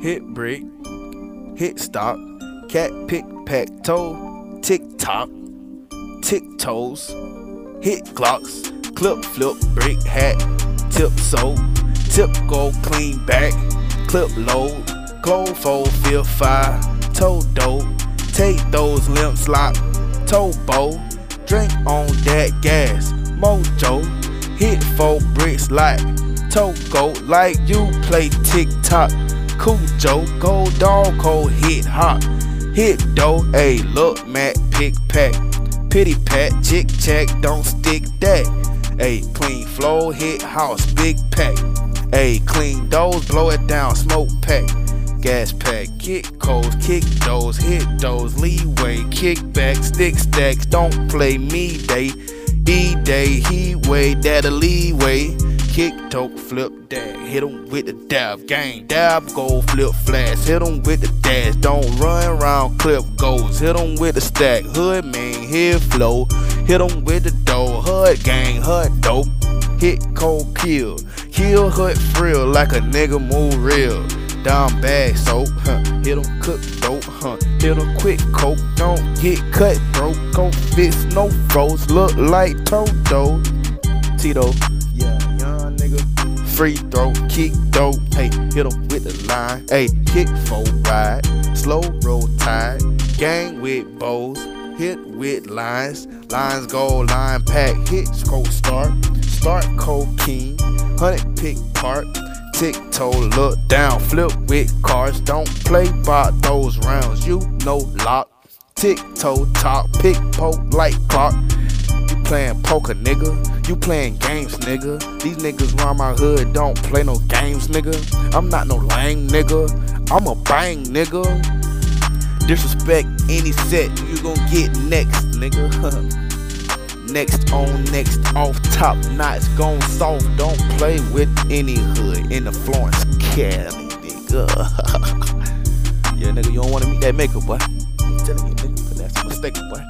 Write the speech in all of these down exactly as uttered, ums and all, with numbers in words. hit brick, hit stop, cat pick pack toe, tick tock, tick toes, hit clocks, clip flip brick hat, tip so, tip go clean back, clip load, cold fold feel fire, toe dope, take those limp slop, toe bow, drink on that gas, mojo, hit four bricks like Togo, like you play tick tock, cool joke, gold dog, cold hit hop, hit dough, ayy, look Matt, pick pack, pity pat, chick check, don't stick that, ayy, clean flow, hit house, big pack, ayy, clean those, blow it down, smoke pack, gas pack, kick codes, kick those, hit those, leeway, kick back, stick stacks, don't play me day, E-day, he way, that a leeway, kick toke, flip that, hit him with the dab, gang, dab go, flip flash, hit him with the dash, don't run around, clip goes, hit him with the stack, hood man, hit flow, hit him with the dough, hood gang, hood dope, hit cold kill, kill hood frill, like a nigga move real, down bad soap, huh, hit him cook dope, huh, hit him quick coke, don't get cut bro, coke fits, no froze, look like Toto, Tito, yeah, young nigga, free throw, kick dope, hey, hit him with the line, hey, kick for ride, slow roll tide, gang with bows, hit with lines, lines go, line pack, hit cold start, start cold king, hundred pick part, tick toe, look down, flip with cars, don't play by those rounds, you know lock, tick toe top, pick poke like clock, you playing poker nigga, you playing games nigga, these niggas round my hood don't play no games nigga, I'm not no lame nigga, I'm a bang nigga, disrespect any set, you gon' get next nigga. Next on, next off, top knots gone soft. Don't play with any hood in the Florence, Cali, nigga. Yeah, nigga, you don't wanna meet that maker, boy. I'm telling you, nigga, cause that's a mistake, boy.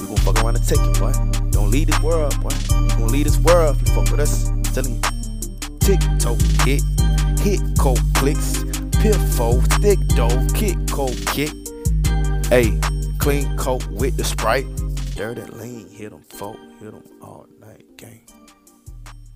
We gon' fuck around and take it, boy. Don't leave this world, boy. You gon' leave this world if you fuck with us. I'm telling you. Tick-tock hit, hit cold clicks, piffo, stick dough, kick cold kick. Ayy, clean coat with the Sprite. Dirty lean, hit them folk, hit them all.